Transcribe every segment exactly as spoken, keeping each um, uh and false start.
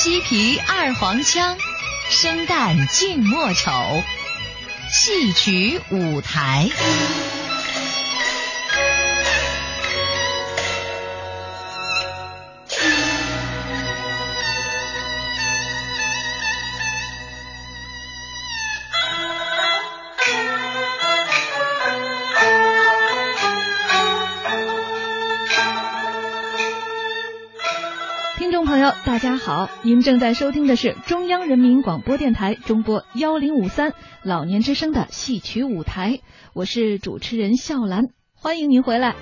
漆皮二黄腔，生旦净末丑，戏曲舞台。大家好，您正在收听的是中央人民广播电台中波一零五三老年之声的戏曲舞台，我是主持人笑兰，欢迎您回来。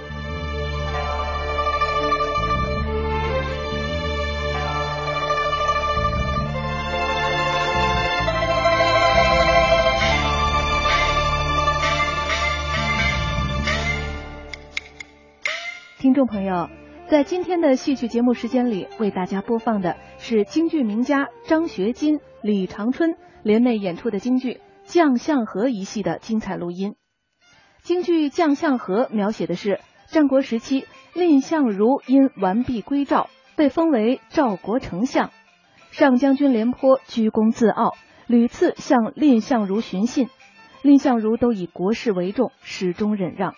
听众朋友，在今天的戏曲节目时间里，为大家播放的是京剧名家张学金、李长春联袂演出的京剧《将相和》一戏的精彩录音。京剧《将相和》描写的是战国时期蔺相如因完璧归赵，被封为赵国丞相。上将军廉颇居功自傲，屡次向蔺相如询信，蔺相如都以国事为重，始终忍让。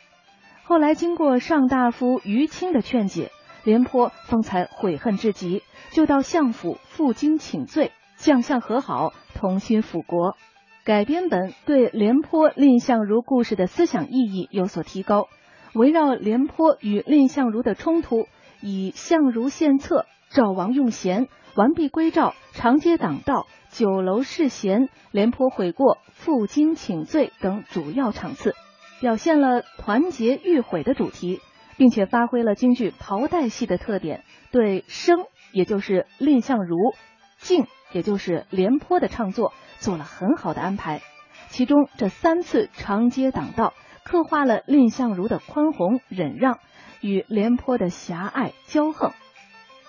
后来经过上大夫于清的劝解，廉颇方才悔恨至极，就到相府负荆请罪，将相和好，同心辅国。改编本对廉颇蔺相如故事的思想意义有所提高，围绕廉颇与蔺相如的冲突，以相如献策、赵王用贤、完璧归赵、长街挡道、酒楼释贤、廉颇悔过、负荆请罪等主要场次，表现了团结御毁的主题，并且发挥了京剧袍带戏的特点，对生也就是蔺相如、净也就是廉颇的唱作做了很好的安排。其中这三次长街挡道刻画了蔺相如的宽宏忍让与廉颇的狭隘骄横。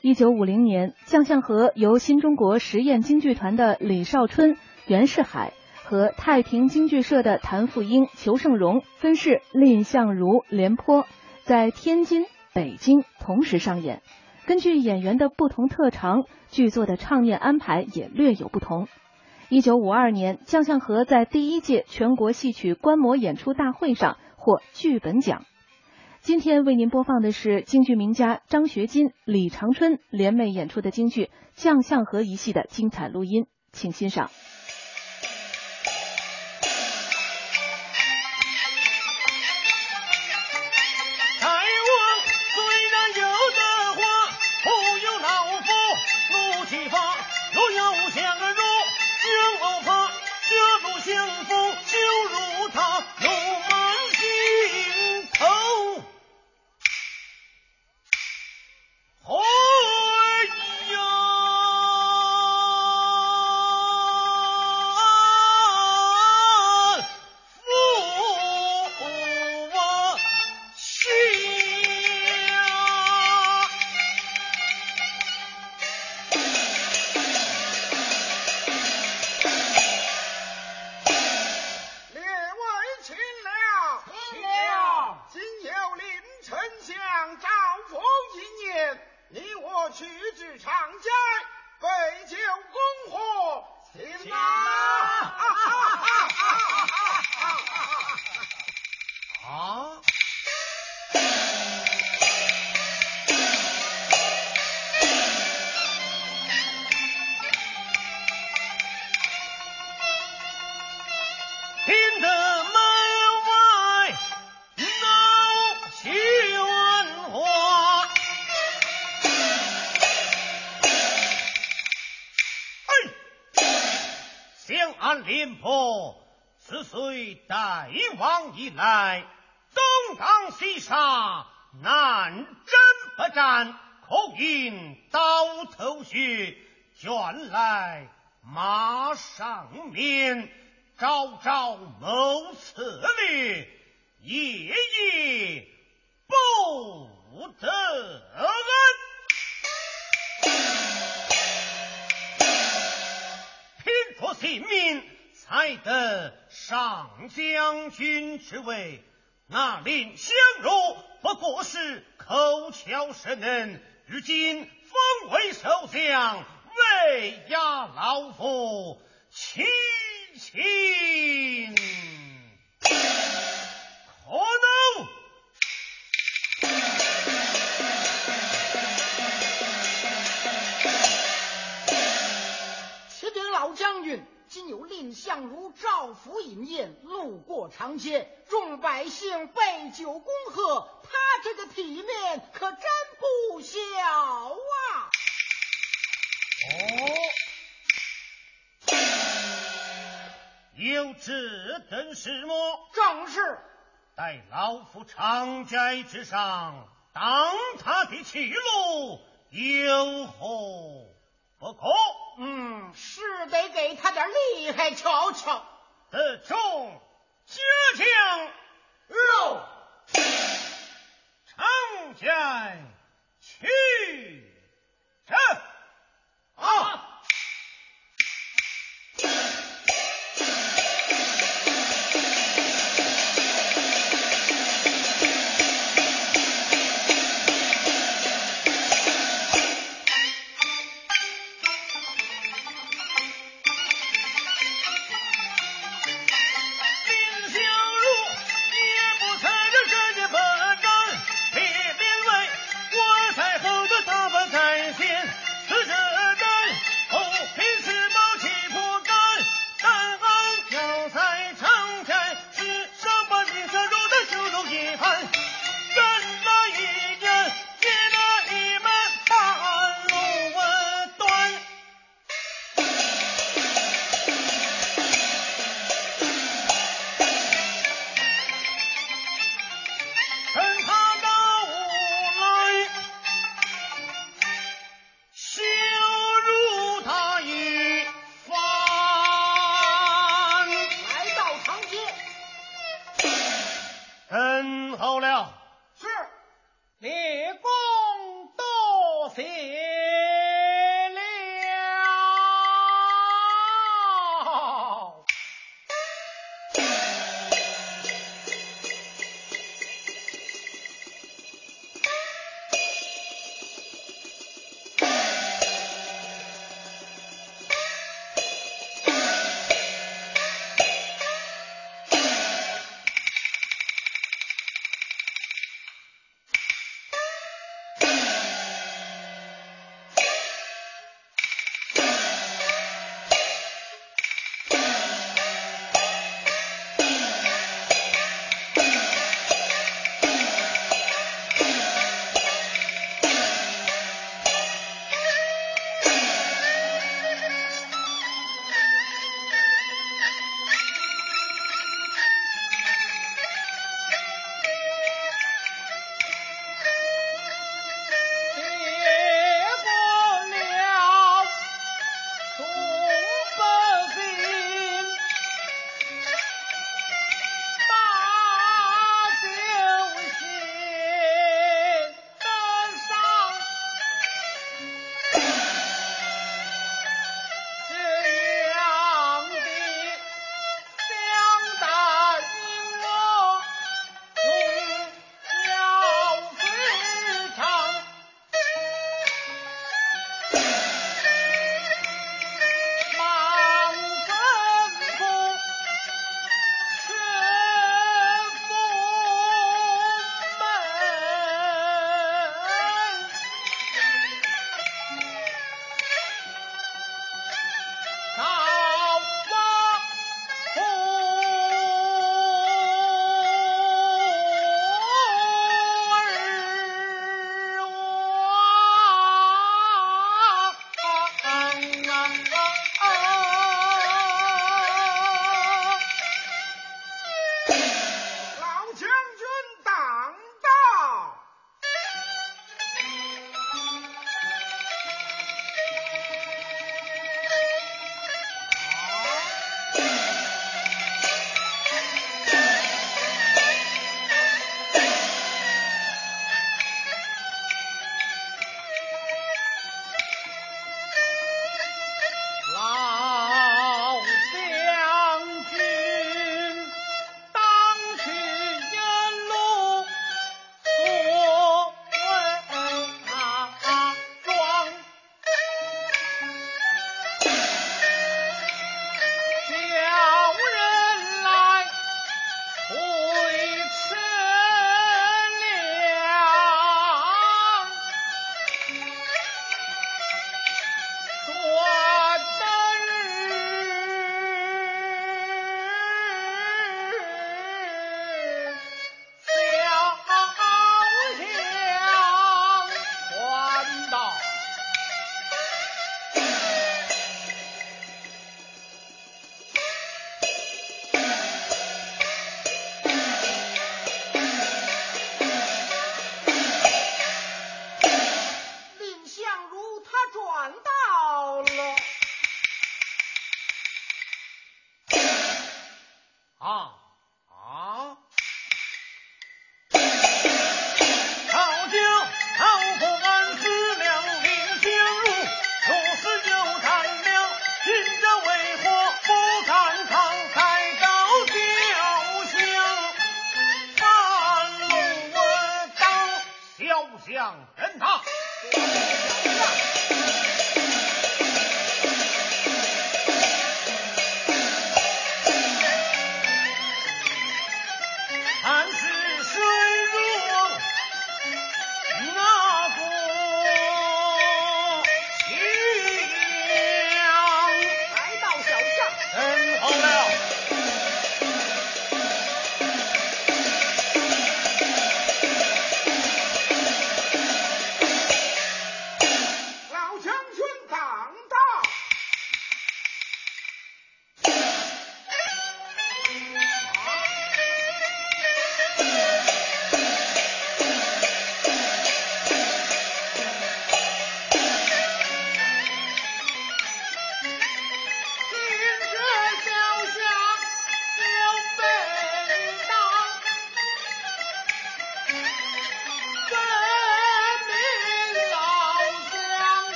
一九五零年，将相和由新中国实验京剧团的李少春、袁世海和太平京剧社的谭富英、裘盛戎分饰蔺相如、廉颇，在天津、北京同时上演。根据演员的不同特长，剧作的唱念安排也略有不同。一九五二年，将相和在第一届全国戏曲观摩演出大会上获剧本奖。今天为您播放的是京剧名家张学金、李长春联袂演出的京剧《将相和》一戏的精彩录音，请欣赏。廉颇此虽代王以来，东挡西杀，南征北战，口饮刀头血，卷来马上面，朝朝谋策略，夜夜不得安。托性命才得上将军之位，那蔺相如不过是口巧神人，如今封为守将，为对押老夫七情可怒。启禀老将军，今有蔺相如赵府饮宴，路过长街，众百姓备酒恭贺，他这个体面可真不小啊！哦，有这等事么？正是。待老夫长街之上，挡他的去路，有何不可？嗯，是得给他点厉害瞧瞧。得中浙江肉长街去斩。啊！大本。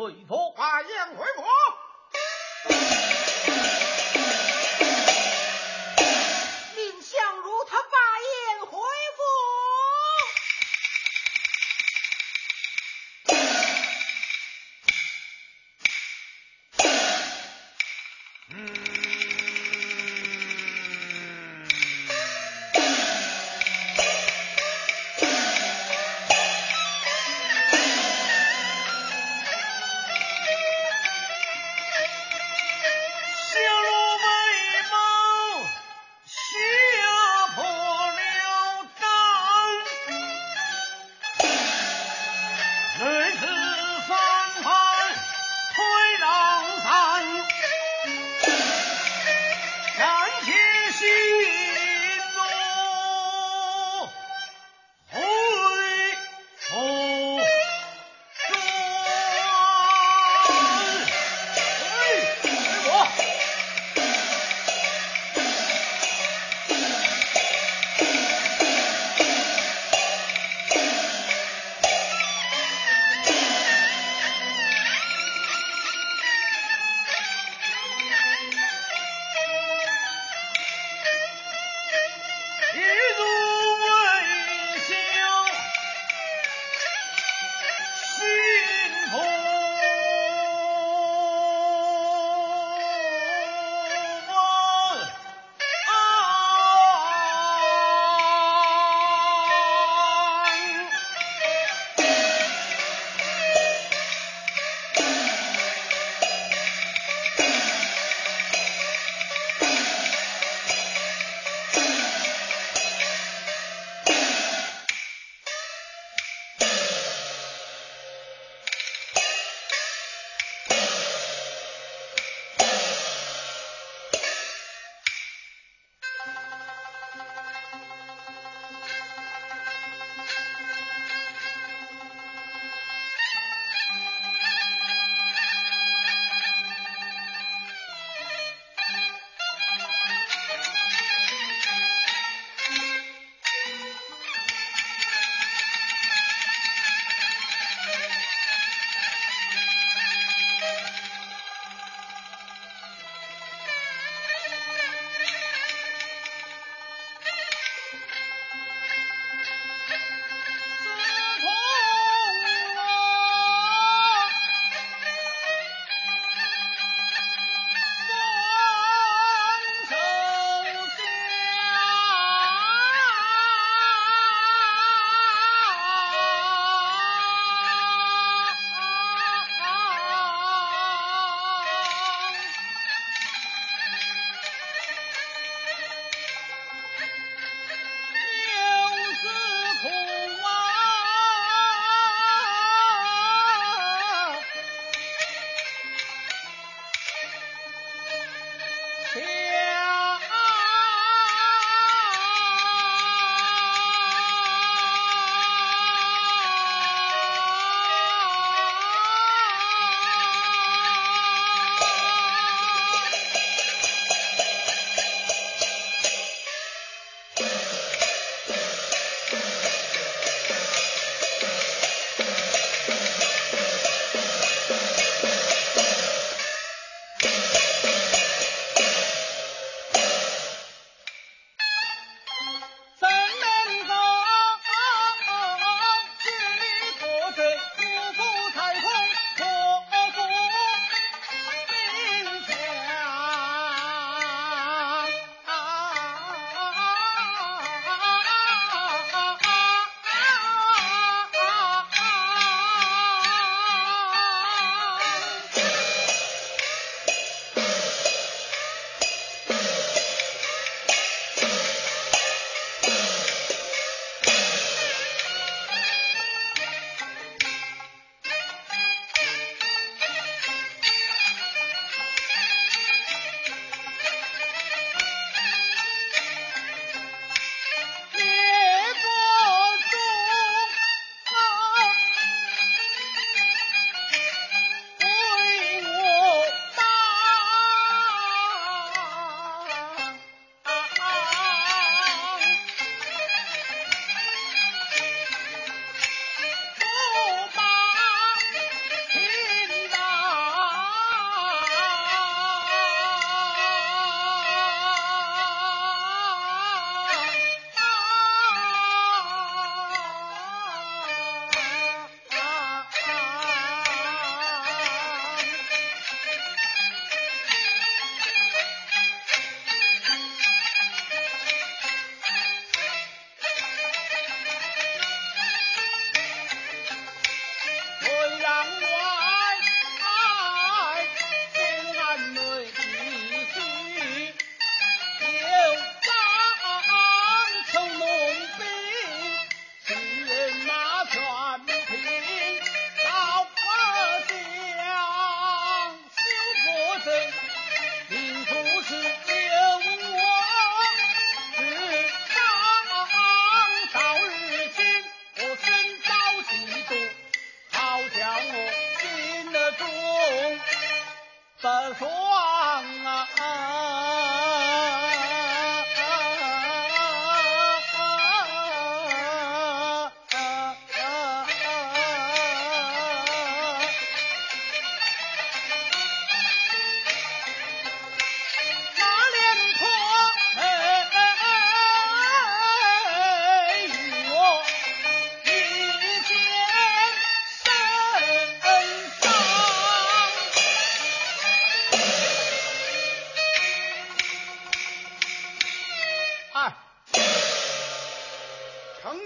退府，把燕回府。蔺相如他把燕回府。嗯。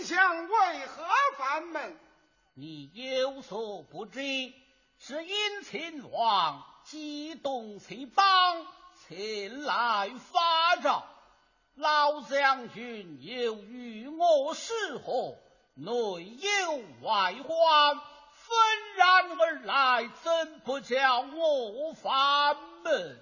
相为何烦闷？你有所不知，是因秦王激动其邦，前来发诏。老将军又与我失和，内忧外患，纷然而来，怎不叫我烦闷？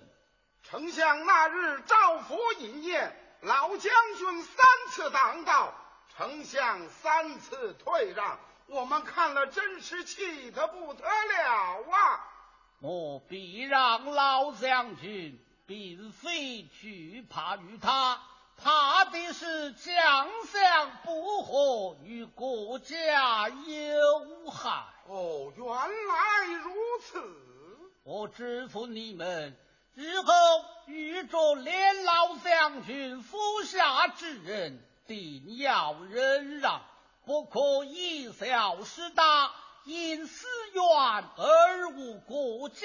丞相那日赵府饮宴，老将军三次挡道，丞相三次退让，我们看了真是气得不得了啊！我必让老将军，并非惧怕于他，怕的是将相不和，与国家有害。哦，原来如此。我嘱咐你们，日后遇着连老将军府下之人，定要忍让，不可以小失大，因私怨而无国家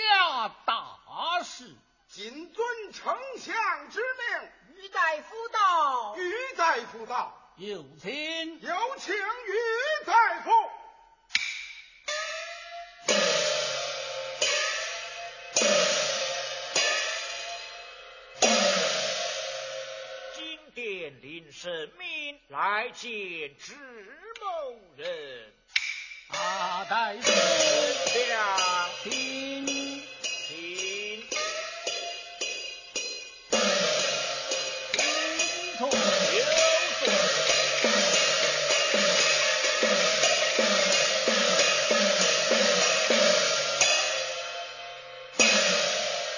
大事。谨遵丞相之命，于大夫道，于大夫道，有请，有请于大夫。殿临圣命，来见知某人。阿代丞相，请请请从有请。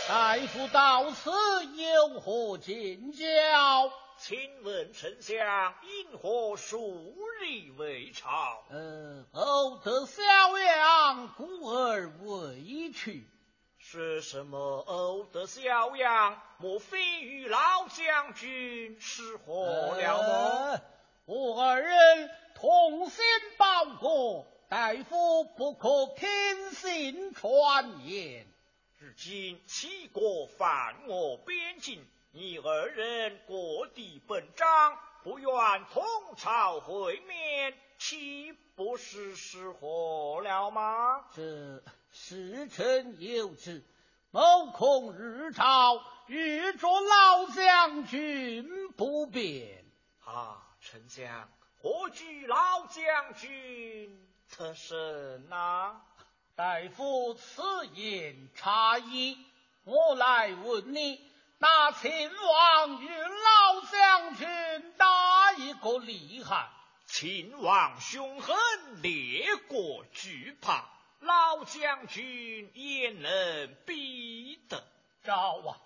大夫到此有何见教？请问丞相，因何数日未朝？呃，偶得小恙，故而未去。是什么偶得小恙？莫非与老将军失和了么？呃、我二人同心报国，大夫不可听信传言。至今齐国犯我边境，你二人各地本章，不愿同朝会面，岂不是失和了吗？这时辰有旨，某恐日朝遇着老将军不便。啊，丞相何惧老将军特甚啊？大夫此言差矣，我来问你，那秦王与老将军哪一个厉害？秦王凶狠，列国惧怕，老将军也能逼得。赵啊，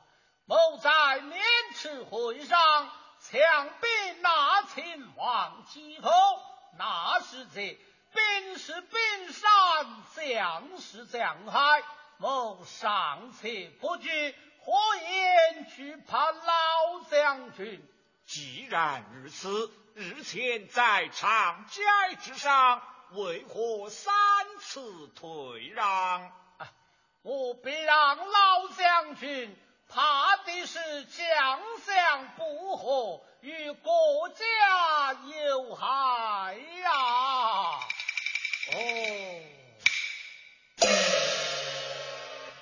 某在渑池会上强逼那秦王几口，那是这兵是兵山，将是将海，某尚且不惧，何言惧怕老将军？既然如此，日前在长街之上，为何三次退让？啊、我必让老将军，怕的是将相不和，与国家有害呀、啊！哦。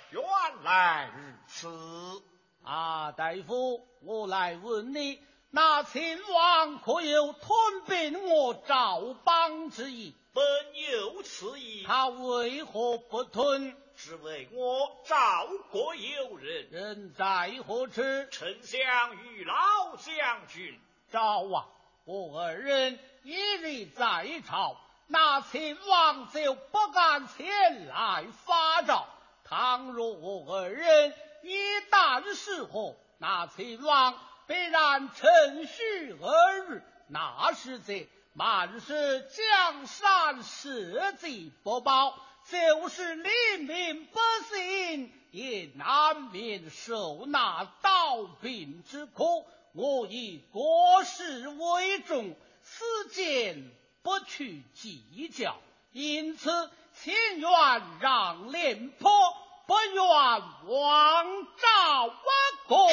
原来如此。啊，大夫，我来问你，那秦王可有吞并我赵邦之意？本有此意。他为何不吞？只为我赵国有人。人在何处？丞相与老将军。赵啊，我二人一日在朝，那秦王就不敢前来发诏。倘若我二人一旦失和，那秦王必然乘虚而入，那是这满是江山，社稷不保，就是黎民百姓也难免受那刀兵之苦。我以国事为重，私见不去计较，因此情愿让廉颇，不愿亡赵国。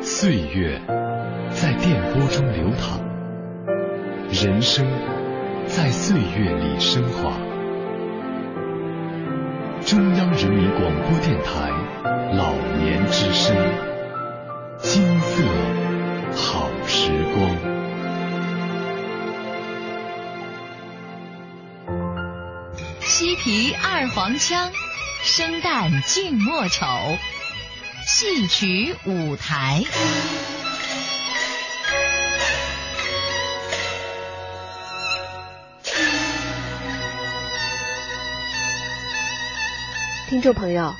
岁月在电波中流淌，人生在岁月里升华。中央人民广播电台老年之声，金色好时光。西皮二黄腔，生旦净末丑，戏曲舞台。听众朋友，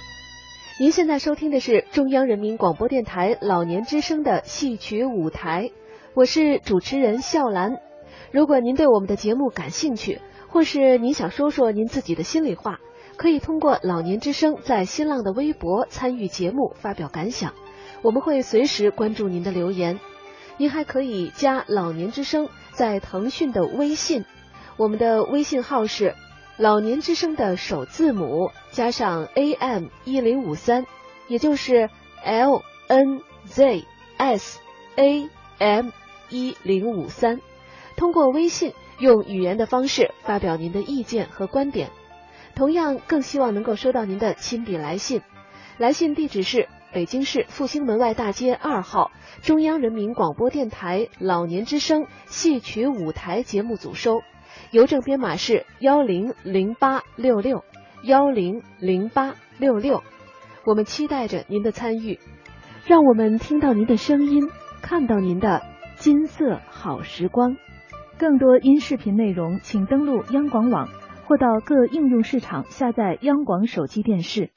您现在收听的是中央人民广播电台老年之声的戏曲舞台，我是主持人笑兰。如果您对我们的节目感兴趣，或是您想说说您自己的心里话，可以通过老年之声在新浪的微博参与节目，发表感想，我们会随时关注您的留言。您还可以加老年之声在腾讯的微信，我们的微信号是老年之声的首字母加上 A M 一零五三，也就是 L N Z S A M 一零五三。通过微信用语言的方式发表您的意见和观点，同样更希望能够收到您的亲笔来信。来信地址是北京市复兴门外大街二号中央人民广播电台老年之声戏曲舞台节目组收，邮政编码是幺零零八六六幺零零八六六。我们期待着您的参与，让我们听到您的声音，看到您的金色好时光。更多音视频内容请登录央广网或到各应用市场下载央广手机电视。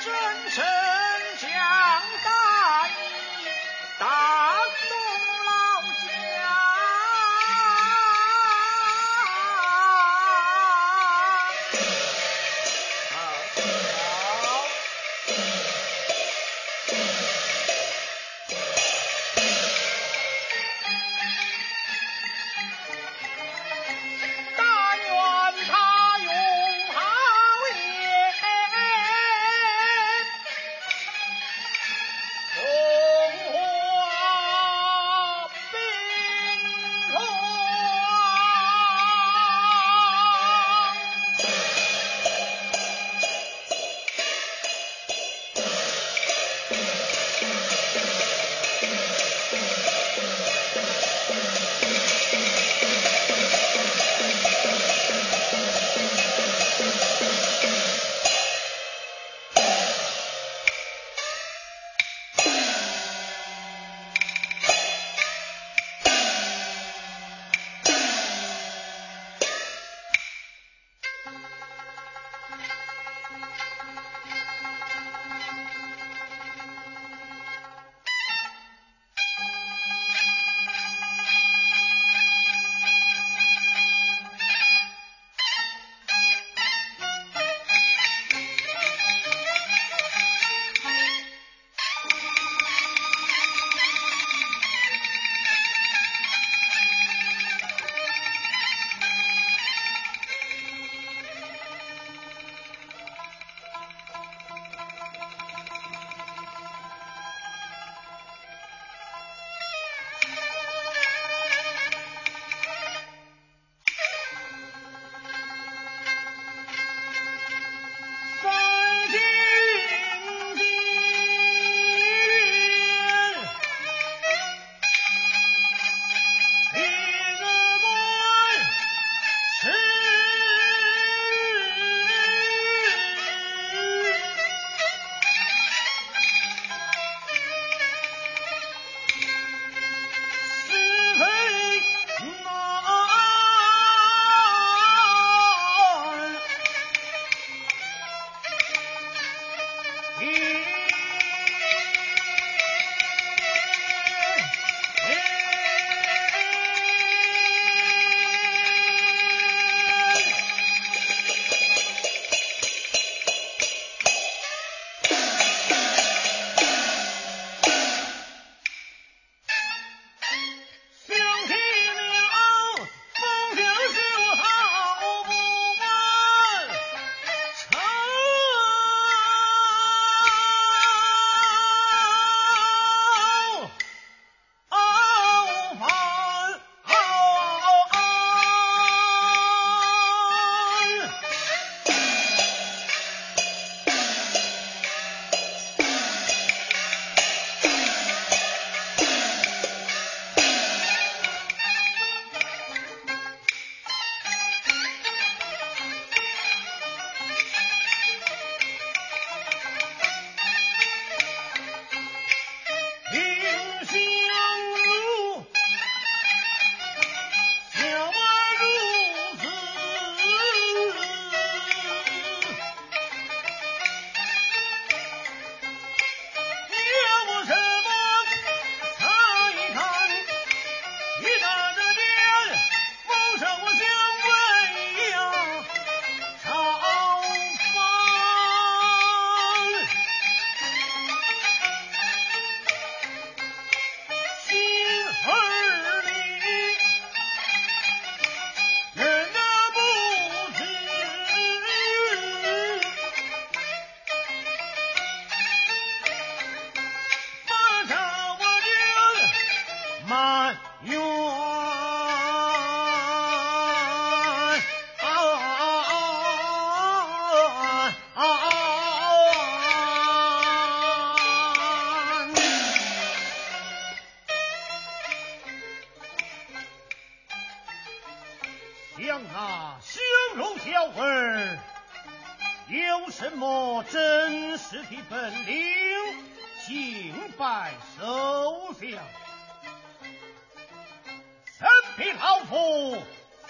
真真讲大义大想那羞辱小儿有什么真实的本领，尽拜首相。身疲劳夫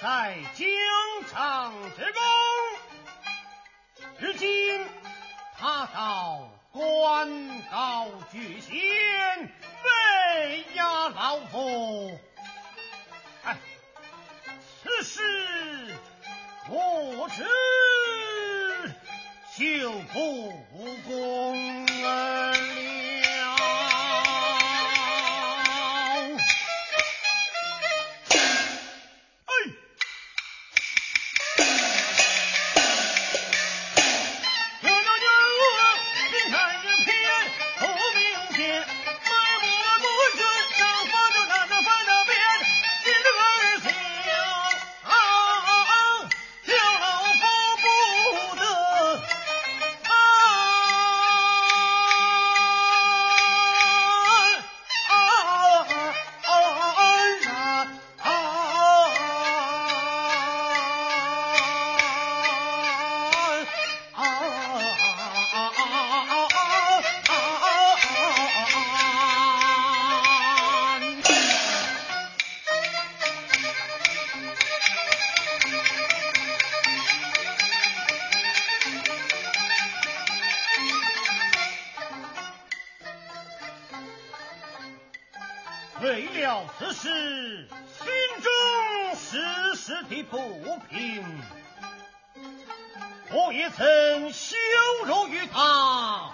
在京场之中，如今他到官高举贤，威压老夫。哎，此事我知就不公了。为了此事，心中时时的不平。我也曾羞辱于他，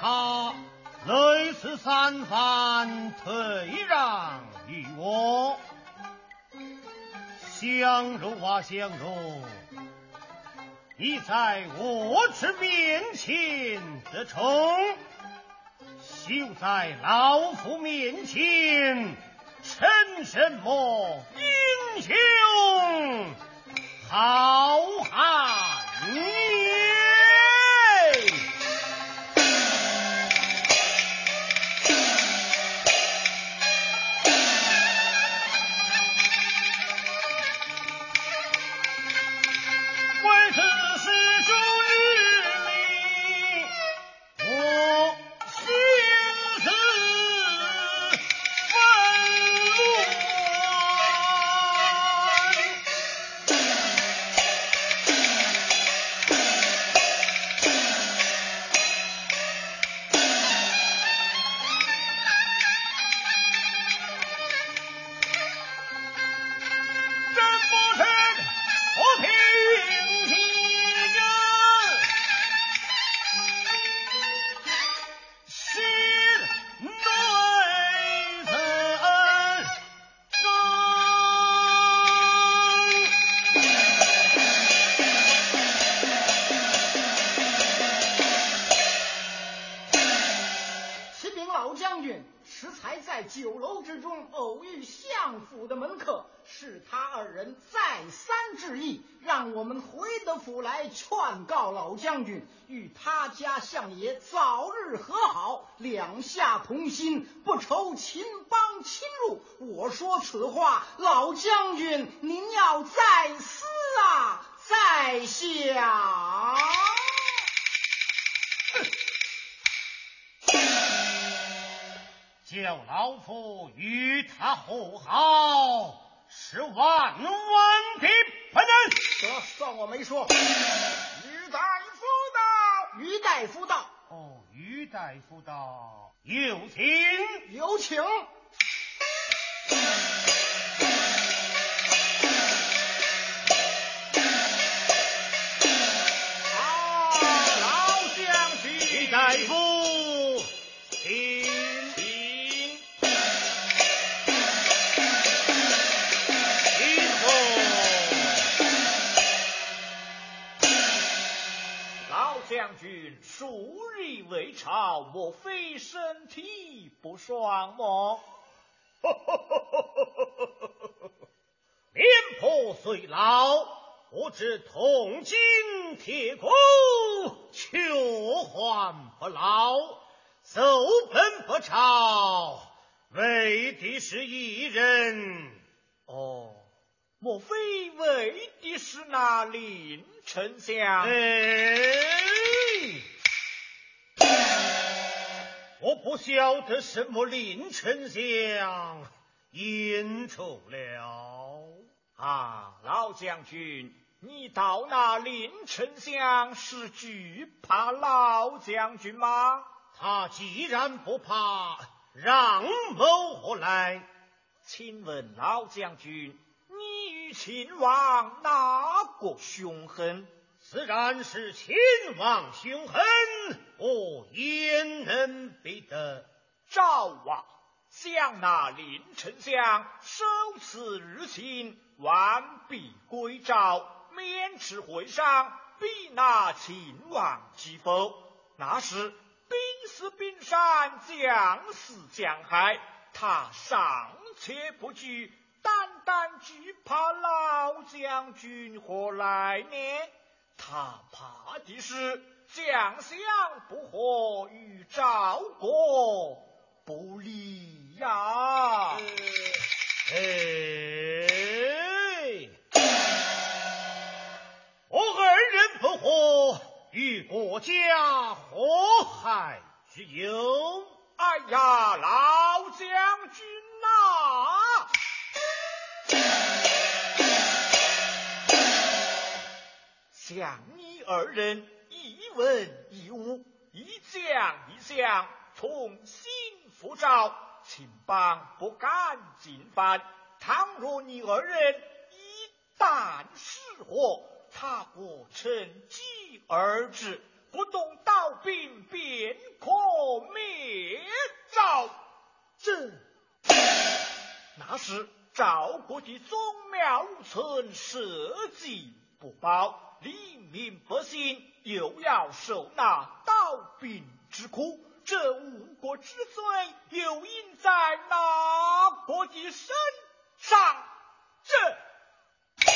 他屡次三番退让于我。相如啊相如，你在我之面前得宠，就在老夫面前称什么英雄好汉也？为此事终日里我酒楼之中偶遇相府的门客，是他二人再三致意，让我们回德府来劝告老将军与他家相爷早日和好，两下同心，不愁秦邦侵入。我说此话，老将军您要再思啊，再想。叫老夫与他和好，是万万的不能。得，算我没说。于大夫到，于大夫到。哦，于大夫到，有请，有请。好，老将军，于大夫。将军数日未朝，莫非身体不爽么？廉颇虽老，不知铜筋铁骨，却还不老，走奔不朝，为的是一人。哦，莫非为的是那林丞相？哎，我不晓得什么林丞相应酬了啊！老将军，你到那林丞相是惧怕老将军吗？他既然不怕，让某何来？请问老将军，你与秦王哪个凶狠？自然是秦王凶狠，我焉能比得？赵王将那林丞相收赐于秦，完璧归赵，免斥会上，必拿秦王击否。那时兵似冰山，将似江海，他尚且不惧，单单惧怕老将军何来呢？他怕的是将相不和，与赵国不利呀、啊！哎，我二人不和，与国家何害之有？哎呀，老将军呐、啊！像你二人一文一武，一将一相，同心辅赵，秦邦不敢进犯。倘若你二人一旦失火，他国趁机而至，不动刀兵，便可灭赵。这那时赵国的宗庙五村社稷不保，黎民百姓又要受那刀兵之苦，这五国之罪又应在哪国的身上？这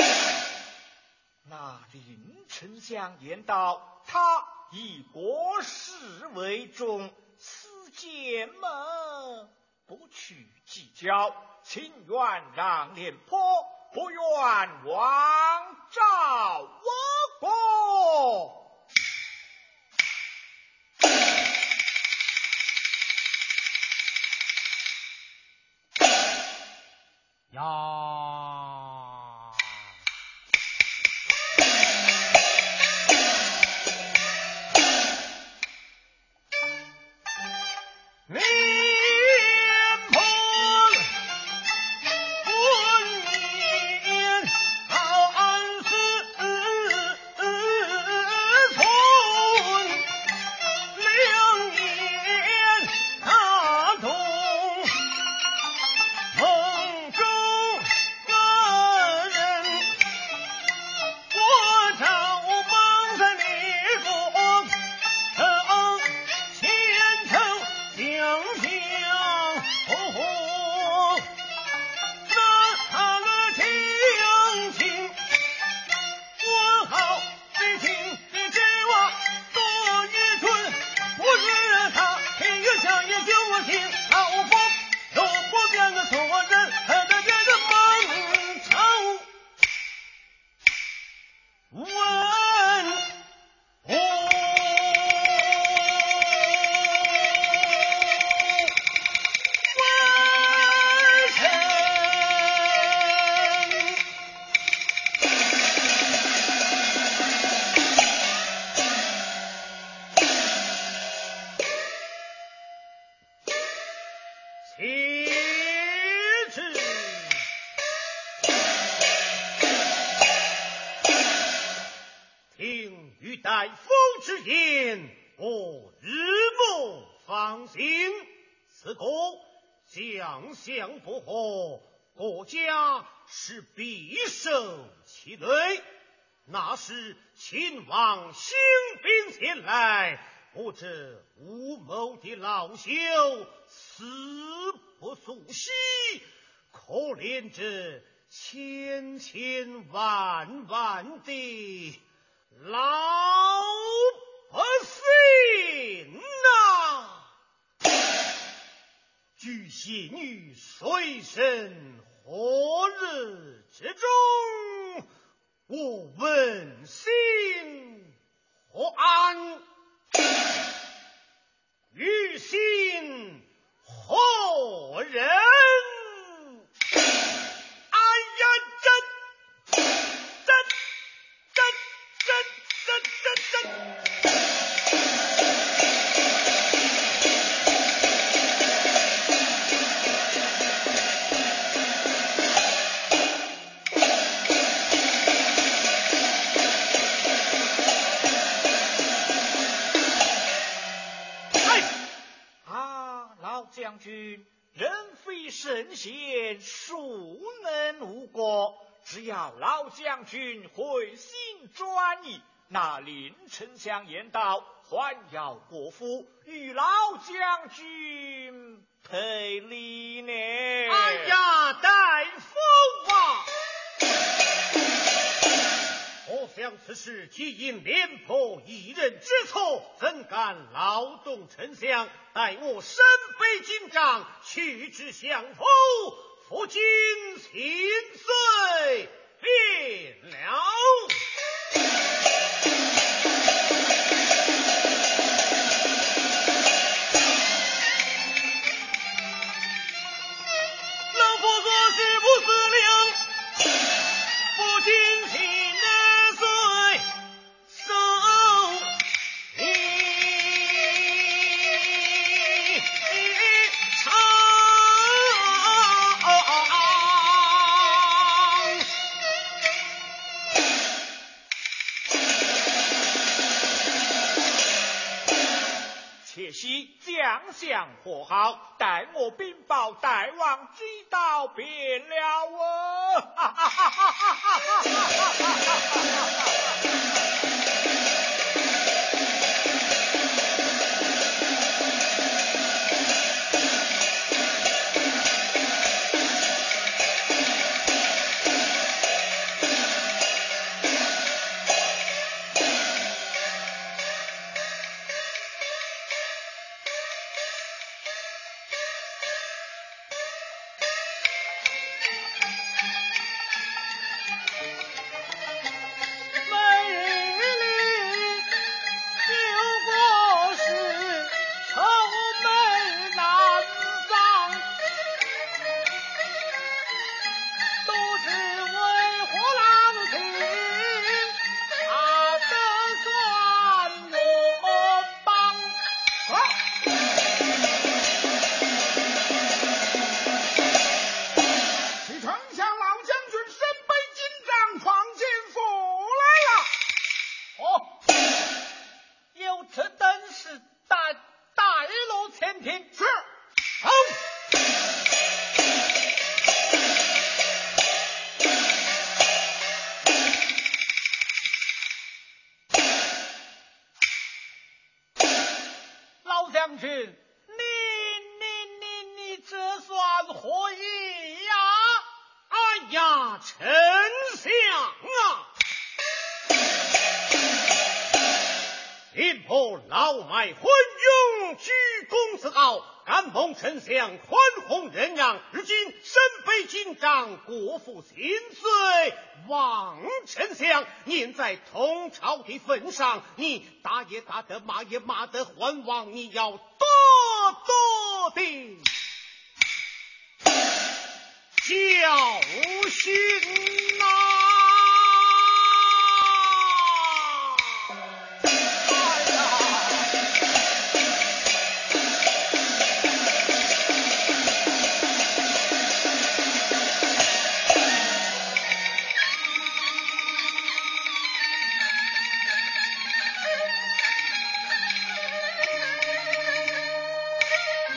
那林丞相言道，他以国事为重，私结盟，不去计较，情愿让廉颇，不愿亡赵我国。呀！你。相不和，国家是必受其累。那时秦王兴兵前来，我这无谋的老朽死不足惜。可怜这千千万万的老百姓啊！巨蟹女水深火热之中，我问心何安？于心何忍？哎呀，真真真真真真真。 将军，人非圣贤，孰能无过？只要老将军回心转意，那林丞相言道，还要国父与老将军赔礼呢。哎呀，大夫啊！我想此事既因廉颇一人之错，怎敢劳动丞相？待我身背金杖，去之相夫，夫君请罪便了。老夫做事不思量，夫君请。 将相和好，待我禀报大王知道便了哦！哈哈哈哈哈哈！ 将军，你你你你这算何意呀？哎呀，丞相啊！廉颇老迈昏庸，居功自傲，敢蒙丞相宽宏仁让，如今身背金杖，国父秦罪，望丞相念在同朝的份上，你打也打得，骂也骂得，还望你要多多的教训啊！ 天赐心呐！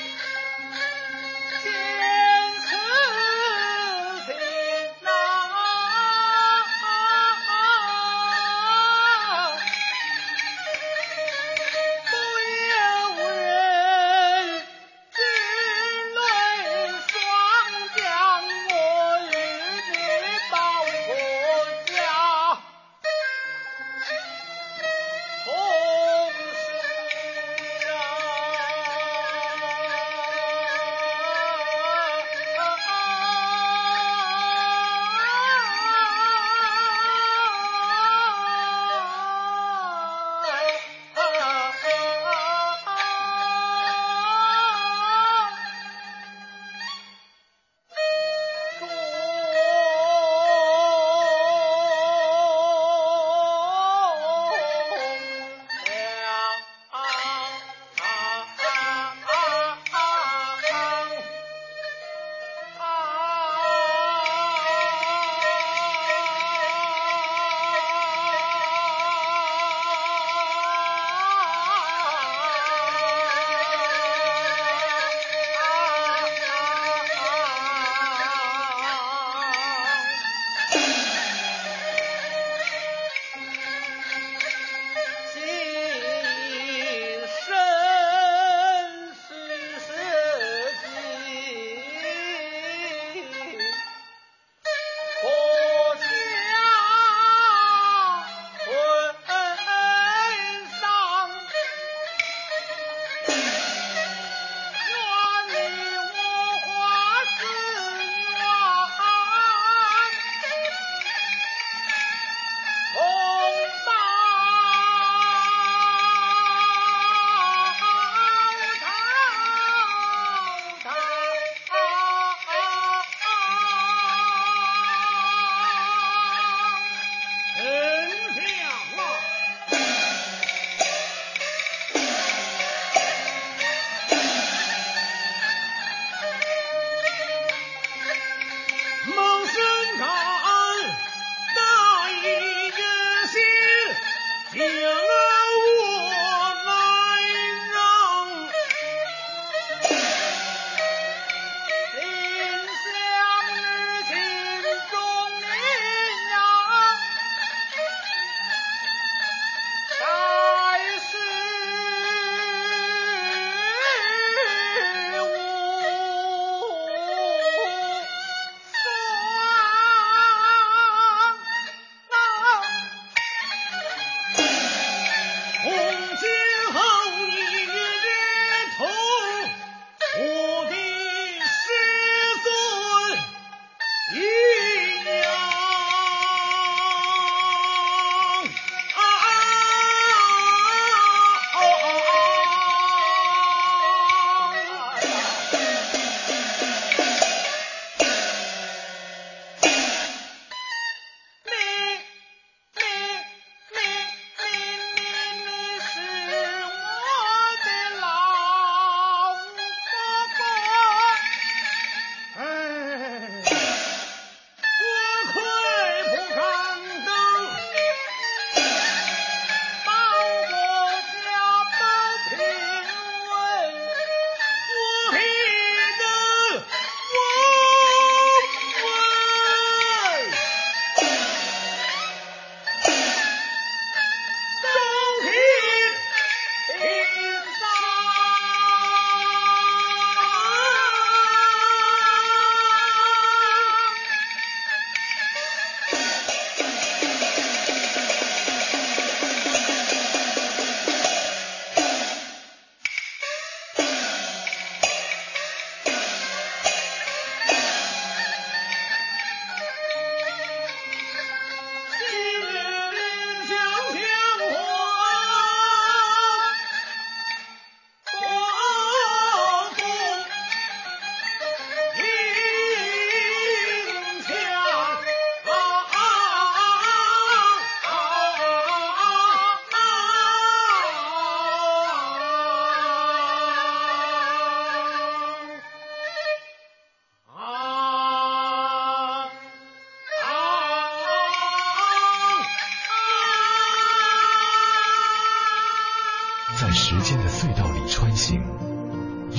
影穿行，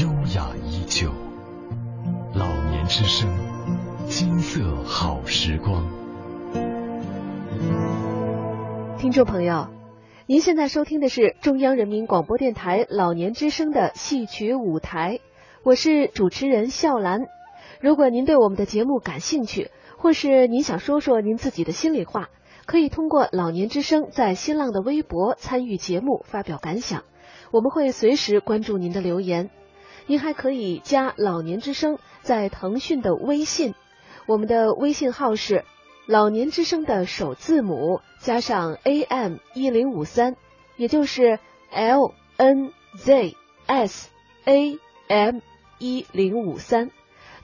优雅依旧。老年之声，金色好时光。听众朋友，您现在收听的是中央人民广播电台老年之声的戏曲舞台，我是主持人笑兰。如果您对我们的节目感兴趣，或是您想说说您自己的心里话，可以通过老年之声在新浪的微博参与节目，发表感想，我们会随时关注您的留言。您还可以加老年之声在腾讯的微信，我们的微信号是老年之声的首字母加上 A M 一零五三，也就是 L N Z S A M 一零五三。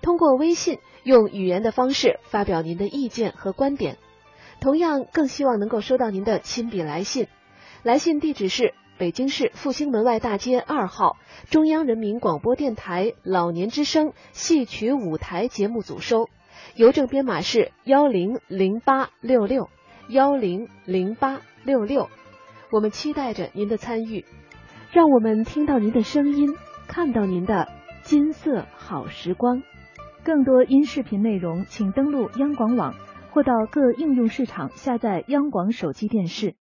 通过微信用语言的方式发表您的意见和观点，同样更希望能够收到您的亲笔来信。来信地址是北京市复兴门外大街二号中央人民广播电台老年之声戏曲舞台节目组收，邮政编码是幺零零八六六，幺零零八六六。我们期待着您的参与，让我们听到您的声音，看到您的金色好时光。更多音视频内容请登录央广网或到各应用市场下载央广手机电视。